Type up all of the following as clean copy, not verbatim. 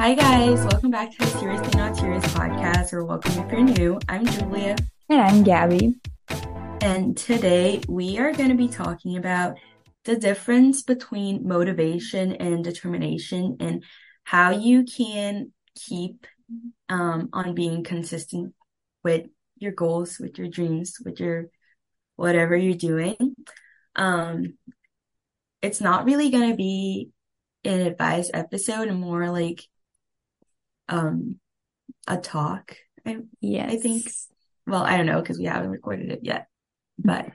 Hi guys, welcome back to the Seriously Not Serious podcast, or welcome if you're new. I'm Julia. And I'm Gabby. And today we are going to be talking about the difference between motivation and determination and how you can keep on being consistent with your goals, with your dreams, with your whatever you're doing. It's not really going to be an advice episode and more like a talk. I think. Well, I don't know because we haven't recorded it yet, but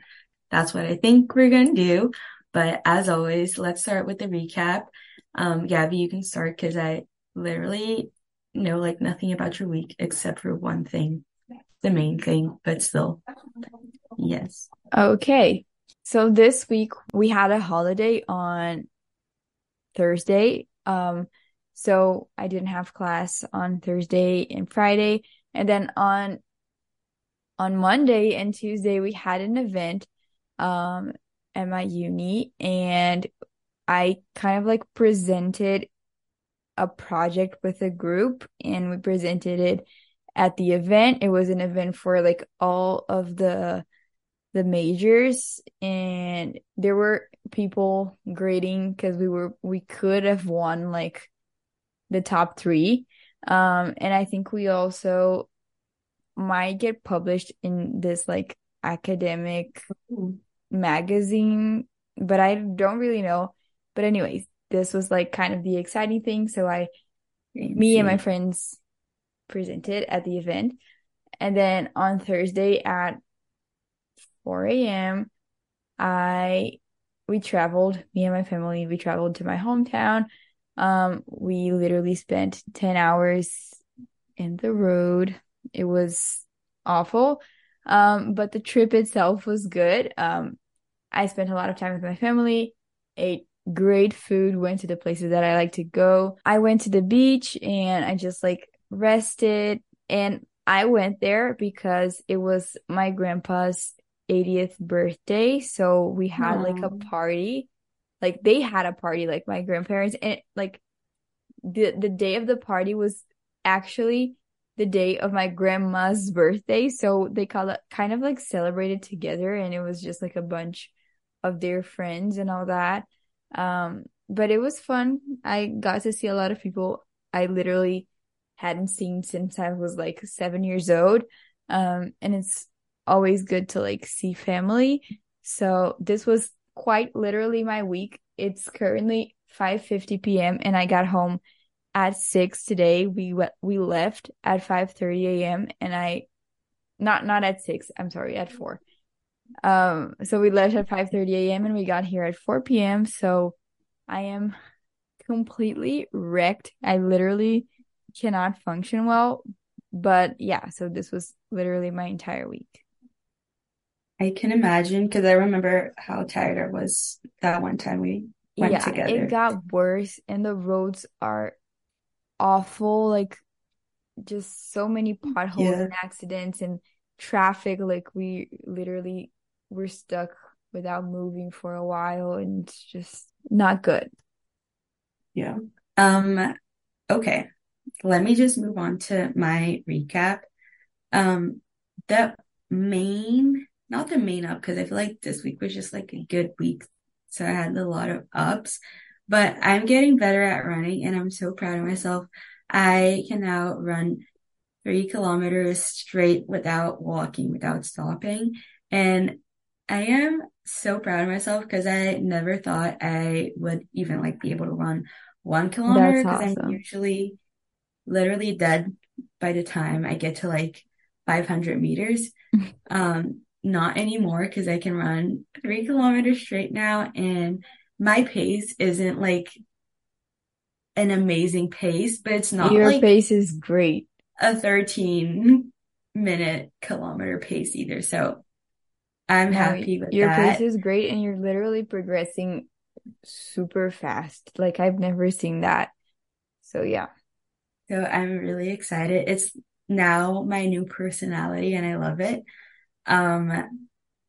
that's what I think we're going to do. But as always, let's start with the recap. Gabby, you can start because I literally know like nothing about your week except for one thing, the main thing, but still. Yes. Okay. So this week we had a holiday on Thursday. So I didn't have class on Thursday and Friday. And then on Monday and Tuesday, we had an event at my uni, and I kind of like presented a project with a group, and we presented it at the event. It was an event for like all of the majors, and there were people grading because we could have won like the top three, and I think we also might get published in this like academic magazine, but I don't really know. But anyways, this was like kind of the exciting thing, so me and my friends presented at the event. And then on Thursday at 4 a.m. We traveled to my hometown. We literally spent 10 hours in the road. It was awful. But the trip itself was good. I spent a lot of time with my family, ate great food, went to the places that I like to go. I went to the beach and I just like rested. And I went there because it was my grandpa's 80th birthday, so we had like a party. Like they had a party, like my grandparents, and like the day of the party was actually the day of my grandma's birthday, so they kind of like celebrated together, and it was just like a bunch of their friends and all that. But it was fun. I got to see a lot of people I literally hadn't seen since I was like 7 years old, and it's always good to like see family. So this was quite literally my week. It's currently 5:50 p.m. and I got home at 6 today. We left at 5:30 a.m. and I not at 6, I'm sorry, at 4. So we left at 5:30 a.m. and we got here at 4 p.m. so I am completely wrecked. I literally cannot function well. But yeah, so this was literally my entire week. I can imagine, because I remember how tired I was that one time we went together. Yeah, it got worse, and the roads are awful, like, just so many potholes and accidents and traffic. Like, we literally were stuck without moving for a while, and it's just not good. Yeah. Okay, let me just move on to my recap. Not the main up, because I feel like this week was just like a good week, so I had a lot of ups. But I'm getting better at running, and I'm so proud of myself. I can now run 3 kilometers straight without walking, without stopping. And I am so proud of myself because I never thought I would even like be able to run 1 kilometer, because I'm usually literally dead by the time I get to like 500 meters. Not anymore, because I can run 3 kilometers straight now, and my pace isn't like an amazing pace, but it's not your like pace is great. A 13-minute kilometer pace either, so I'm happy with your that. Your pace is great, and you're literally progressing super fast. Like I've never seen that. So yeah. So I'm really excited. It's now my new personality, and I love it.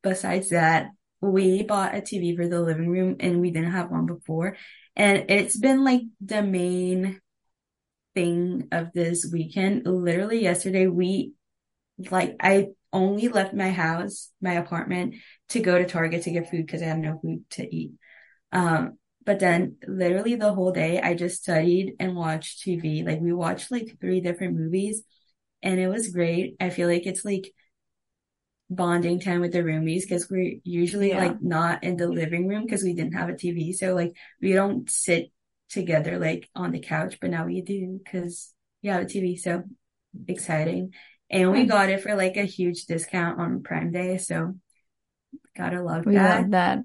Besides that, we bought a TV for the living room, and we didn't have one before, and it's been like the main thing of this weekend. Literally yesterday, I only left my apartment to go to Target to get food because I had no food to eat. But then literally the whole day I just studied and watched TV. Like we watched like 3 different movies and it was great. I feel like it's like bonding time with the roomies because we're usually like not in the living room because we didn't have a TV. So like we don't sit together like on the couch, but now we do because we have a TV. So exciting. And we got it for like a huge discount on Prime Day. So gotta love that. We love that.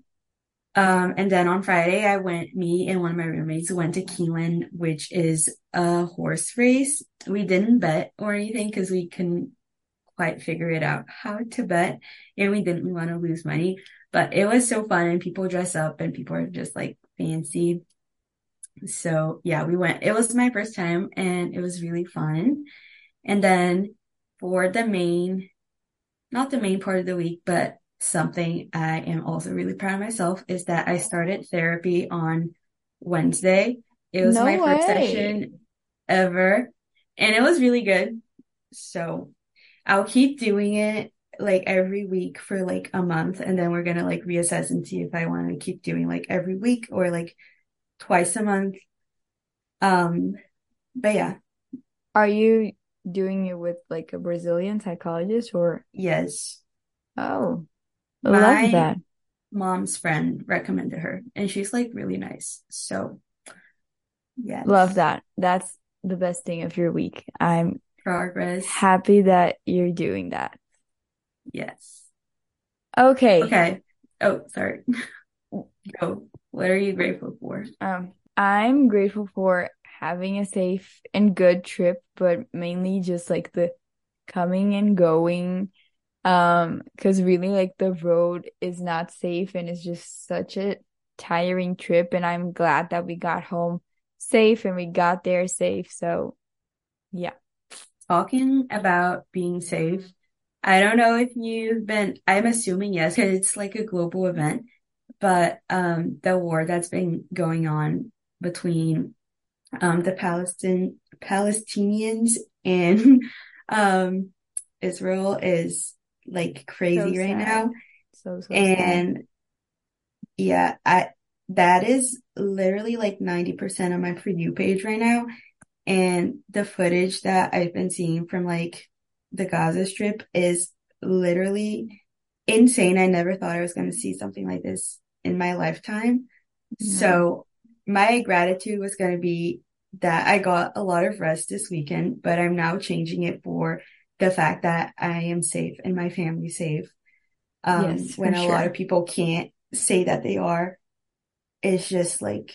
And then on Friday, me and one of my roommates went to Keeneland, which is a horse race. We didn't bet or anything because we couldn't quite figure it out how to bet. And we didn't want to lose money, but it was so fun. And people dress up and people are just like fancy. So yeah, we went. It was my first time and it was really fun. And then for not the main part of the week, but something I am also really proud of myself is that I started therapy on Wednesday. It was my first session ever and it was really good. So I'll keep doing it like every week for like a month. And then we're going to like reassess and see if I want to keep doing like every week or like twice a month. But yeah. Are you doing it with like a Brazilian psychologist or? Yes. Oh. I love that. Mom's friend recommended her and she's like really nice. So yeah. Love that. That's the best thing of your week. I'm happy that you're doing that. Yes. Okay. Oh, sorry. Go. What are you grateful for? I'm grateful for having a safe and good trip, but mainly just like the coming and going. Because really like the road is not safe and it's just such a tiring trip, and I'm glad that we got home safe and we got there safe. So yeah. Talking about being safe, I don't know if you've been, I'm assuming yes, because it's like a global event, but the war that's been going on between the Palestinians and Israel is like crazy right now. So and sad. Yeah, that is literally like 90% of my For You page right now. And the footage that I've been seeing from like the Gaza Strip is literally insane. I never thought I was going to see something like this in my lifetime. Yeah. So my gratitude was going to be that I got a lot of rest this weekend, but I'm now changing it for the fact that I am safe and my family safe. Yes, when a lot of people can't say that they are, it's just like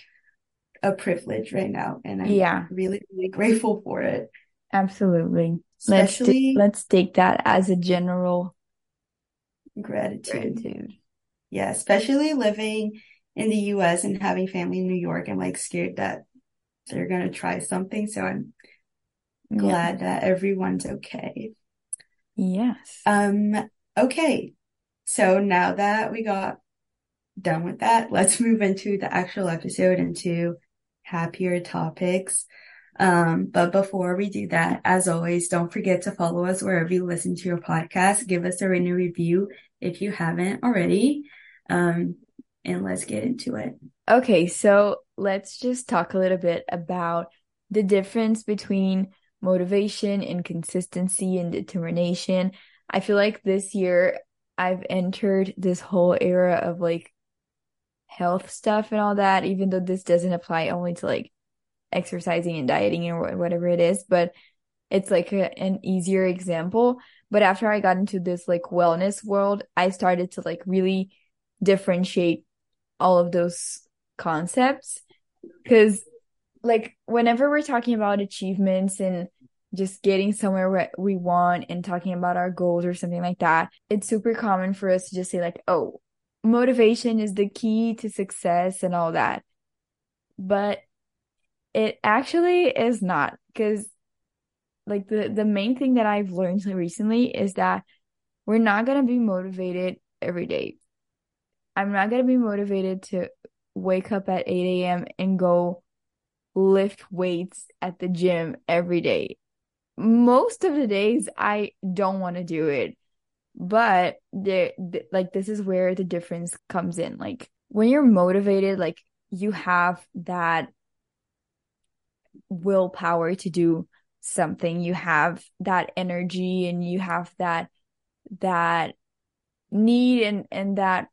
a privilege right now. And I'm really, really grateful for it. Absolutely. Let's take that as a general gratitude. Yeah. Especially living in the US and having family in New York. I'm like scared that they're going to try something. So I'm glad that everyone's okay. Yes. Okay. So now that we got done with that, let's move into the actual episode, into happier topics. But before we do that, as always, don't forget to follow us wherever you listen to your podcast. Give us a rating and review if you haven't already. And let's get into it. Okay. So let's just talk a little bit about the difference between motivation and consistency and determination. I feel like this year I've entered this whole era of like health stuff and all that, even though this doesn't apply only to like exercising and dieting or whatever it is, but it's like an easier example. But after I got into this like wellness world, I started to like really differentiate all of those concepts, because like whenever we're talking about achievements and just getting somewhere where we want and talking about our goals or something like that, it's super common for us to just say like, oh, motivation is the key to success and all that. But it actually is not, because like the main thing that I've learned recently is that we're not going to be motivated every day. I'm not going to be motivated to wake up at 8 a.m. and go lift weights at the gym every day. Most of the days I don't want to do it, but this is where the difference comes in. Like when you're motivated, like you have that willpower to do something, you have that energy and you have that need and that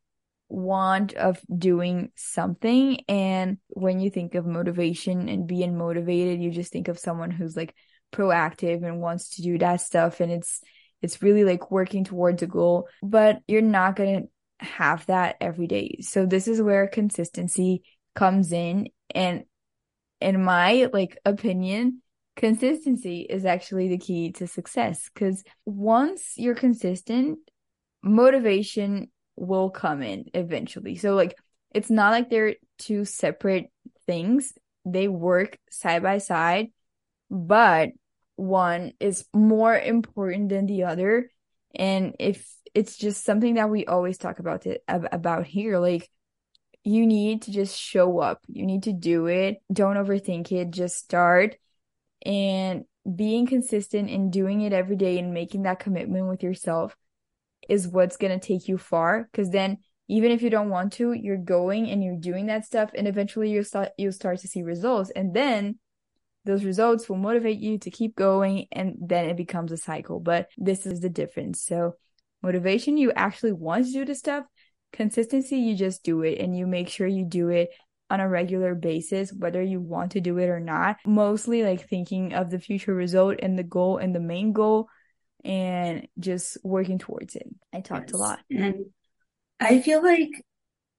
want of doing something. And when you think of motivation and being motivated, you just think of someone who's like proactive and wants to do that stuff, and it's really like working towards a goal. But you're not gonna have that every day, so this is where consistency comes in. And in my opinion, consistency is actually the key to success, because once you're consistent, motivation will come in eventually. So it's not like they're two separate things. They work side by side, but one is more important than the other. And if it's just something that we always talk about here, you need to just show up. You need to do it. Don't overthink it. Just start. And being consistent and doing it every day and making that commitment with yourself is what's going to take you far. Because then even if you don't want to, you're going and you're doing that stuff, and eventually you'll start to see results. And then those results will motivate you to keep going, and then it becomes a cycle. But this is the difference. So motivation, you actually want to do the stuff. Consistency, you just do it, and you make sure you do it on a regular basis, whether you want to do it or not. Mostly thinking of the future result and the goal and the main goal, and just working towards it. I talked a lot. And I feel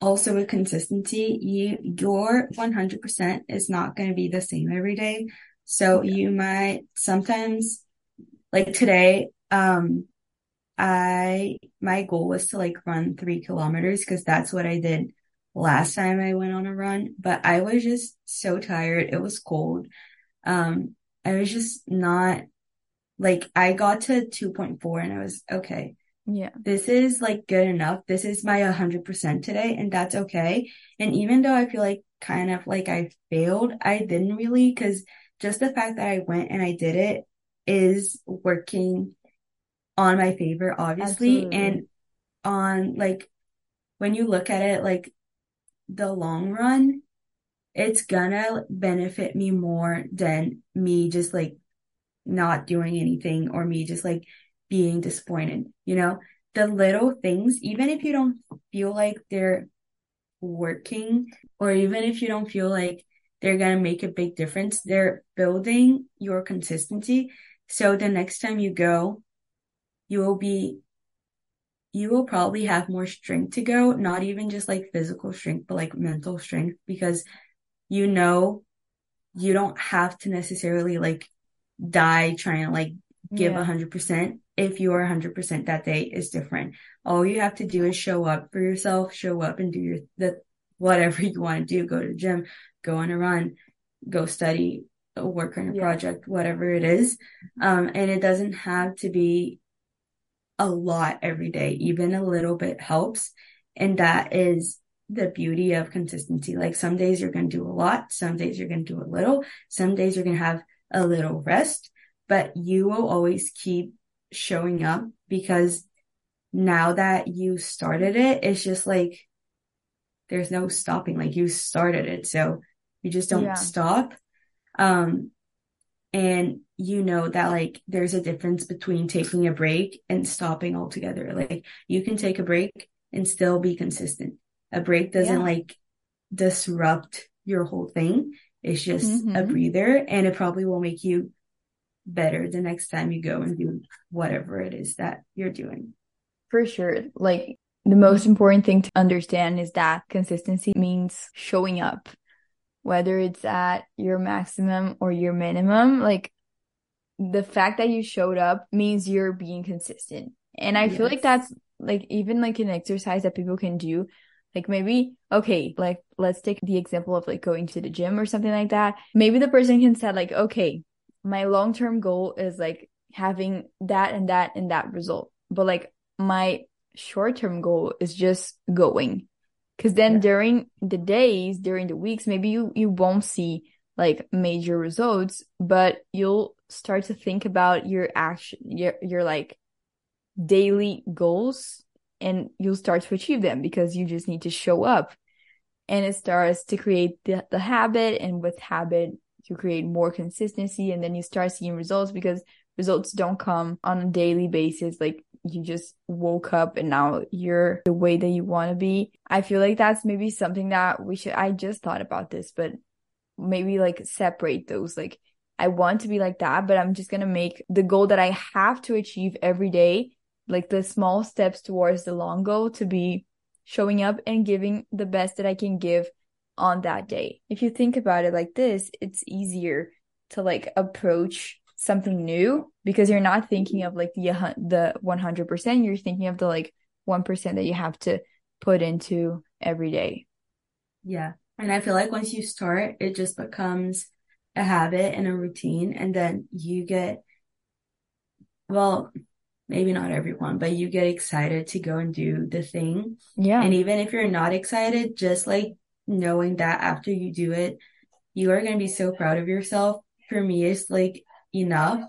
also with consistency, your 100% is not going to be the same every day. So you might sometimes, today, my goal was to run 3 kilometers, because that's what I did last time I went on a run, but I was just so tired. It was cold. I was just not I got to 2.4 and I was okay. Yeah, this is good enough. This is my 100% today, and that's okay. And even though I feel I failed, I didn't really, because just the fact that I went and I did it is working on my favor, obviously. Absolutely. And on when you look at it, the long run, it's gonna benefit me more than me just not doing anything, or me just being disappointed. The little things, even if you don't feel they're working, or even if you don't feel they're gonna make a big difference, they're building your consistency. So the next time you go, you will probably have more strength to go, not even just physical strength, but mental strength, because you don't have to necessarily die trying to give 100%. If you are 100% that day is different. All you have to do is show up for yourself, show up and do whatever you want to do. Go to the gym, go on a run, go study, work on a project, whatever it is. And it doesn't have to be a lot every day. Even a little bit helps. And that is the beauty of consistency. Some days you're going to do a lot. Some days you're going to do a little. Some days you're going to have a little rest, but you will always keep showing up, because now that you started it, it's just there's no stopping. You started it, so you just don't stop. And you know that there's a difference between taking a break and stopping altogether. You can take a break and still be consistent. A break doesn't disrupt your whole thing. It's just a breather, and it probably will make you better the next time you go and do whatever it is that you're doing. For sure. The most important thing to understand is that consistency means showing up, whether it's at your maximum or your minimum. The fact that you showed up means you're being consistent. And I feel that's even an exercise that people can do. Let's take the example of going to the gym or something like that. Maybe the person can say okay, my long-term goal is having that and that and that result. But my short-term goal is just going. Because then during the days, during the weeks, maybe you won't see like major results, but you'll start to think about your action, your like daily goals, and you'll start to achieve them because you just need to show up. And it starts to create the habit, and with habit you create more consistency, and then you start seeing results, because results don't come on a daily basis. Like you just woke up and now you're the way that you want to be. I feel like that's maybe something that we should, I just thought about this, but maybe like separate those. Like I want to be like that, but I'm just going to make the goal that I have to achieve every day, like the small steps towards the long goal, to be showing up and giving the best that I can give on that day. If you think about it like this, it's easier to like approach something new, because you're not thinking of like the 100%, you're thinking of the like 1% that you have to put into every day. Yeah. And I feel like once you start, it just becomes a habit and a routine, and then you get, well, maybe not everyone, but you get excited to go and do the thing. Yeah. And even if you're not excited, just like knowing that after you do it, you are going to be so proud of yourself. For me, it's like enough.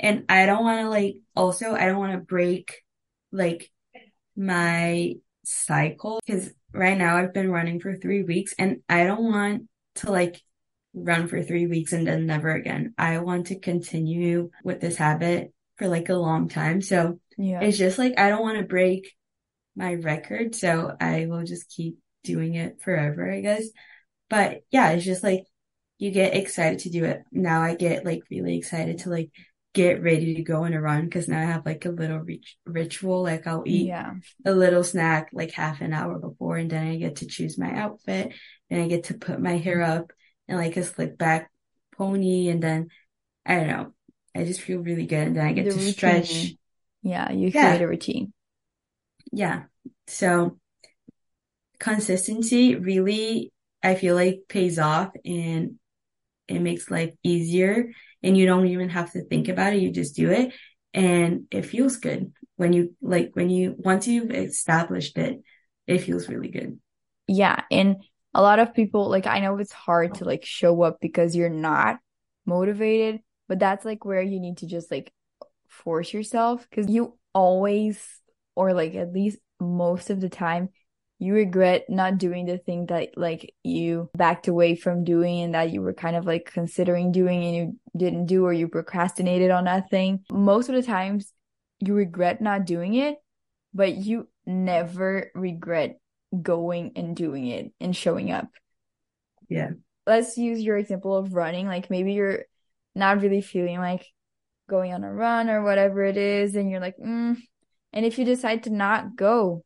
And I don't want to like, also, I don't want to break like my cycle, because right now I've been running for 3 weeks, and I don't want to like run for 3 weeks and then never again. I want to continue with this habit for like a long time. So yeah, it's just like, I don't want to break my record. So I will just keep doing it forever, I guess. But yeah, it's just like you get excited to do it. Now I get like really excited to like get ready to go on a run, because now I have like a little ritual. Like I'll eat a little snack like half an hour before, and then I get to choose my outfit, and I get to put my hair up and like a slick back pony, and then I don't know, I just feel really good, and then I get to stretch. Yeah, you create a routine. Yeah. So consistency really, I feel like, pays off, and it makes life easier, and you don't even have to think about it. You just do it, and it feels good once you've established it, it feels really good. Yeah. And a lot of people, like, I know it's hard to like show up because you're not motivated, but that's like where you need to just like force yourself, because you always, or like at least most of the time, you regret not doing the thing that like you backed away from doing, and that you were kind of like considering doing and you didn't do, or you procrastinated on that thing. Most of the times you regret not doing it, but you never regret going and doing it and showing up. Yeah. Let's use your example of running. Like maybe you're not really feeling like going on a run or whatever it is, and you're like, And if you decide to not go,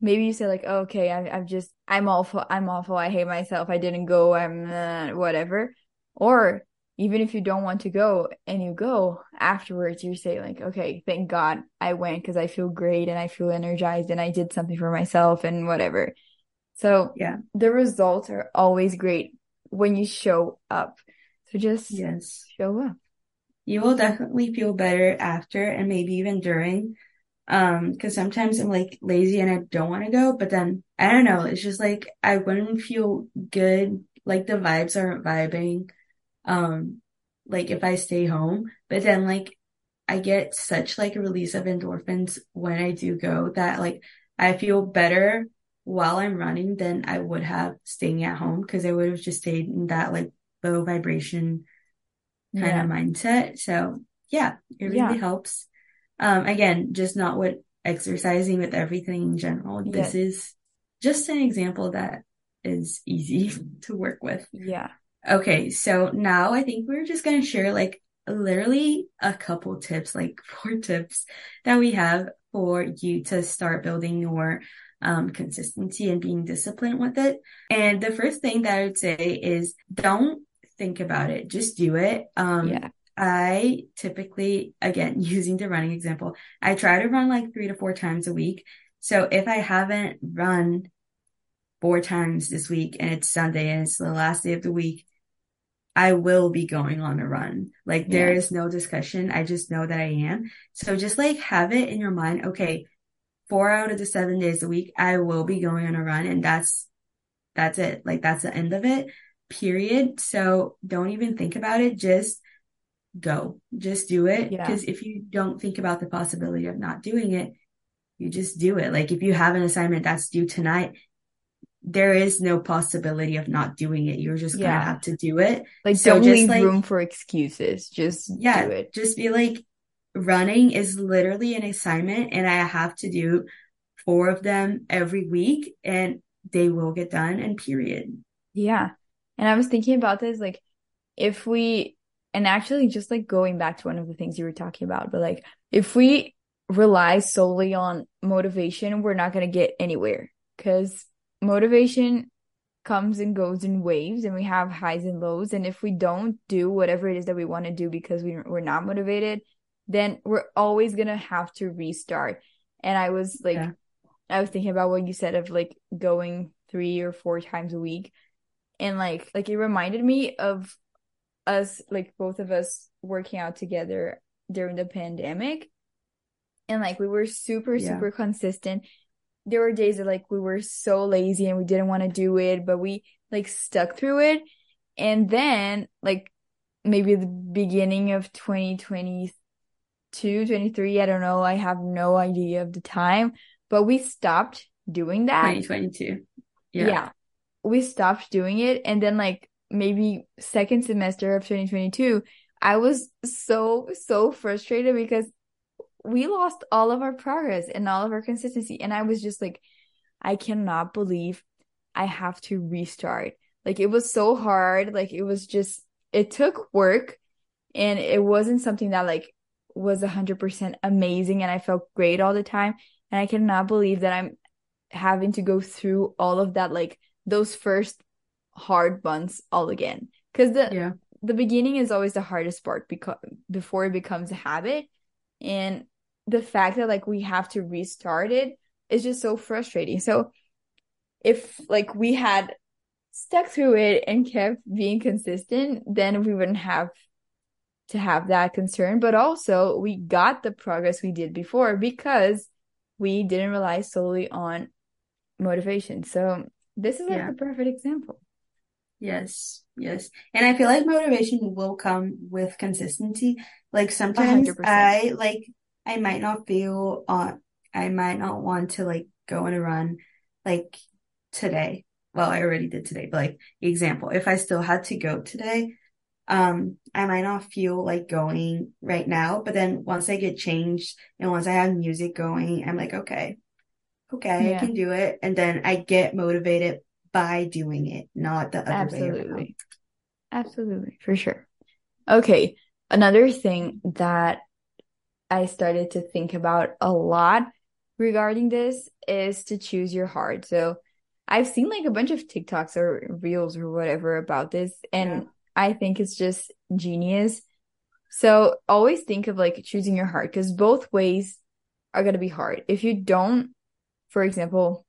maybe you say like, oh, okay, I'm awful, I hate myself, I didn't go, whatever. Or even if you don't want to go and you go afterwards, you say like, okay, thank God I went, because I feel great and I feel energized and I did something for myself and whatever. So yeah, the results are always great when you show up. So just show up. You will definitely feel better after, and maybe even during. Because sometimes I'm like lazy and I don't want to go, but then I don't know, it's just like I wouldn't feel good, like the vibes aren't vibing like if I stay home. But then like I get such like a release of endorphins when I do go, that like I feel better while I'm running than I would have staying at home, because I would have just stayed in that like low vibration kind of mindset. So yeah, it really helps. Again, just not with exercising, with everything in general. This is just an example that is easy to work with. Yeah. Okay. So now I think we're just going to share like literally a couple tips, like 4 tips that we have for you to start building your consistency and being disciplined with it. And the first thing that I would say is, don't think about it. Just do it. I typically, again, using the running example, I try to run like 3 to 4 times a week. So if I haven't run 4 times this week, and it's Sunday and it's the last day of the week, I will be going on a run. Like there is no discussion. I just know that I am. So just like have it in your mind, okay, 4 out of the 7 days a week, I will be going on a run, and that's it. Like that's the end of it. period. So don't even think about it. Just go, just do it. Because if you don't think about the possibility of not doing it, you just do it. Like if you have an assignment that's due tonight, there is no possibility of not doing it. You're just going to have to do it. Like so don't leave room for excuses. Just do it. Just be like, running is literally an assignment and I have to do 4 of them every week and they will get done and period. Yeah. And I was thinking about this, like if we, and actually just like going back to one of the things you were talking about, but like if we rely solely on motivation, we're not going to get anywhere because motivation comes and goes in waves and we have highs and lows. And if we don't do whatever it is that we want to do because we're not motivated, then we're always going to have to restart. And I was like, I was thinking about what you said of like going 3 or 4 times a week. And like it reminded me of us, like both of us working out together during the pandemic. And like we were super consistent. There were days that like we were so lazy and we didn't want to do it, but we like stuck through it. And then like maybe the beginning of 2023, 23, I don't know, I have no idea of the time, but we stopped doing that. 2022. Yeah. We stopped doing it. And then like maybe second semester of 2022, I was so frustrated because we lost all of our progress and all of our consistency. And I was just like, I cannot believe I have to restart. Like it was so hard. Like it was just, it took work and it wasn't something that like was 100% amazing and I felt great all the time. And I cannot believe that I'm having to go through all of that, like those first hard months all again. Because the beginning is always the hardest part because before it becomes a habit. And the fact that like we have to restart it is just so frustrating. So if like we had stuck through it and kept being consistent, then we wouldn't have to have that concern, but also we got the progress we did before because we didn't rely solely on motivation. So this is like the perfect example. Yes. And I feel like motivation will come with consistency. Like sometimes 100%. I might not feel I might not want to like go on a run like today. Well, I already did today, but like example, if I still had to go today, I might not feel like going right now, but then once I get changed and once I have music going, I'm like, okay, I can do it. And then I get motivated by doing it, not the other way around. Absolutely. For sure. Okay. Another thing that I started to think about a lot regarding this is to choose your heart. So I've seen like a bunch of TikToks or reels or whatever about this. And I think it's just genius. So always think of like choosing your heart because both ways are going to be hard. If you don't, for example,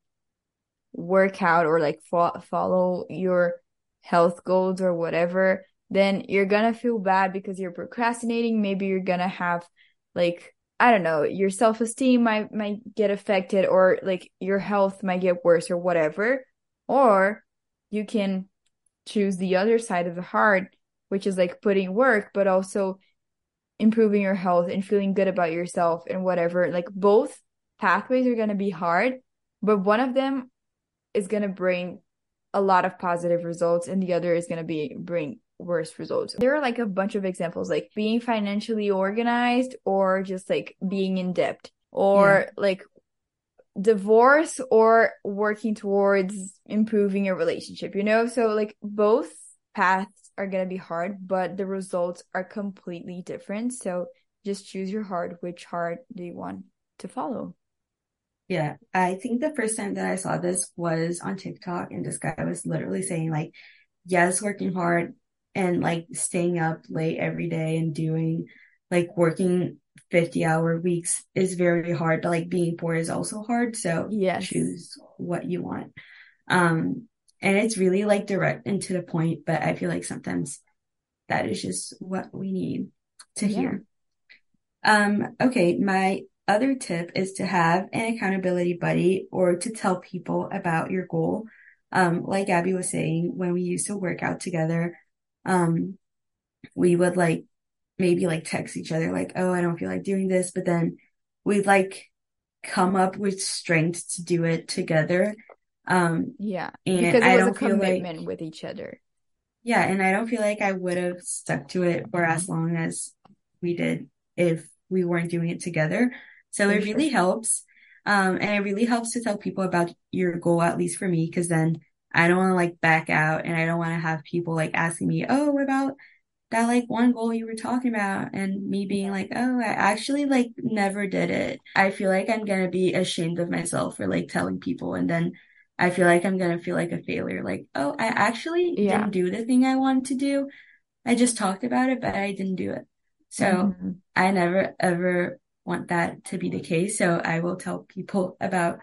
work out or like follow your health goals or whatever, then you're going to feel bad because you're procrastinating. Maybe you're going to have like, I don't know, your self-esteem might get affected or like your health might get worse or whatever. Or you can choose the other side of the heart, which is like putting work but also improving your health and feeling good about yourself and whatever. Like both pathways are going to be hard, but one of them is going to bring a lot of positive results and the other is going to bring worse results. There are like a bunch of examples, like being financially organized or just like being in debt or like divorce or working towards improving your relationship, you know? So like both paths are going to be hard, but the results are completely different. So just choose your heart. Which heart do you want to follow? Yeah. I think the first time that I saw this was on TikTok and this guy was literally saying like, yes, working hard and like staying up late every day and doing like working 50-hour weeks is very hard, but like being poor is also hard. So choose what you want. And it's really like direct and to the point, but I feel like sometimes that is just what we need to hear. Okay. My other tip is to have an accountability buddy or to tell people about your goal. Like Abby was saying, when we used to work out together, we would like maybe like text each other like, oh, I don't feel like doing this, but then we'd like come up with strength to do it together. Yeah, and because it was a commitment with each other. Yeah, and I don't feel like I would have stuck to it for as long as we did if we weren't doing it together. So it really helps. And it really helps to tell people about your goal, at least for me, because then I don't want to like back out, and I don't want to have people like asking me, oh, what about that like one goal you were talking about? And me being like, oh, I actually like never did it. I feel like I'm going to be ashamed of myself for like telling people. And then I feel like I'm going to feel like a failure. Like, oh, I actually didn't do the thing I wanted to do. I just talked about it, but I didn't do it. So I never, ever want that to be the case. So I will tell people about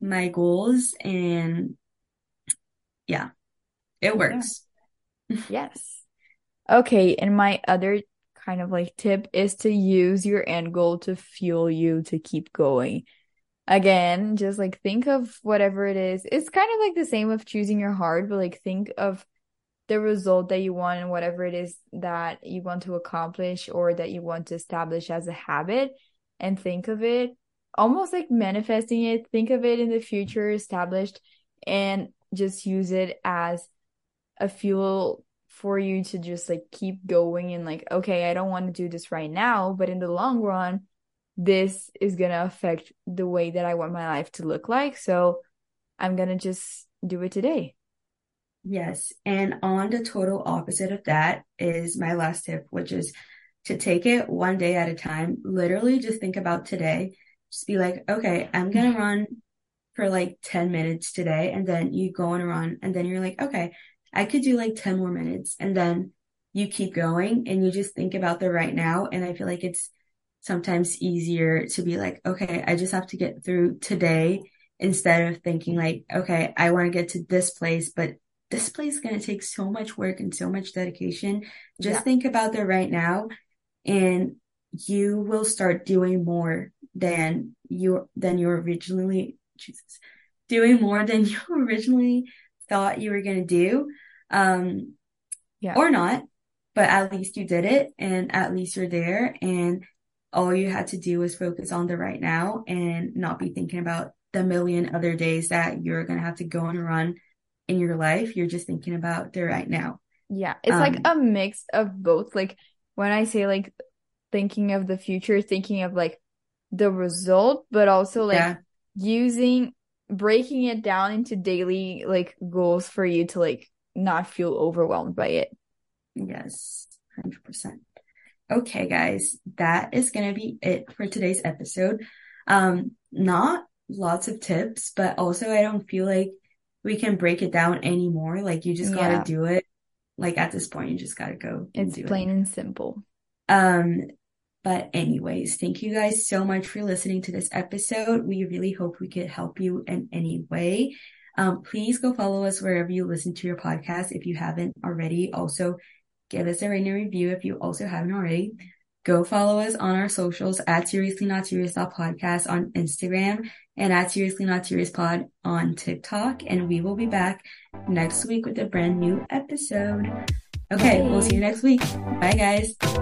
my goals, and yeah, it works. Yeah. Yes. Okay. And my other kind of like tip is to use your end goal to fuel you to keep going. Again, just like think of whatever it is. It's kind of like the same with choosing your heart, but like think of the result that you want and whatever it is that you want to accomplish or that you want to establish as a habit, and think of it almost like manifesting it. Think of it in the future established, and just use it as a fuel for you to just like keep going and like, okay, I don't want to do this right now, but in the long run, this is going to affect the way that I want my life to look like. So I'm going to just do it today. Yes. And on the total opposite of that is my last tip, which is to take it one day at a time. Literally just think about today. Just be like, okay, I'm going to run for like 10 minutes today. And then you go on a run, and then you're like, okay, I could do like 10 more minutes. And then you keep going, and you just think about the right now. And I feel like it's sometimes easier to be like, okay, I just have to get through today, instead of thinking like, okay, I want to get to this place, but this place is going to take so much work and so much dedication. Just think about that right now, and you will start doing more than you originally thought you were going to do. Or not, but at least you did it, and at least you're there, and all you had to do was focus on the right now and not be thinking about the million other days that you're going to have to go on a run in your life. You're just thinking about the right now. Yeah. It's like a mix of both. Like when I say like thinking of the future, thinking of like the result, but also like breaking it down into daily like goals for you to like not feel overwhelmed by it. Yes. 100%. Okay, guys, that is going to be it for today's episode. Not lots of tips, but also I don't feel like we can break it down anymore. Like you just got to do it. Like at this point, you just got to go. It's plain and simple. But anyways, thank you guys so much for listening to this episode. We really hope we could help you in any way. Please go follow us wherever you listen to your podcast if you haven't already. Also, give us a rating and review if you also haven't already. Go follow us on our socials at seriouslynotseriousPodcast on Instagram and at seriouslynotseriousPod on TikTok. And we will be back next week with a brand new episode. Okay, we'll see you next week. Bye, guys.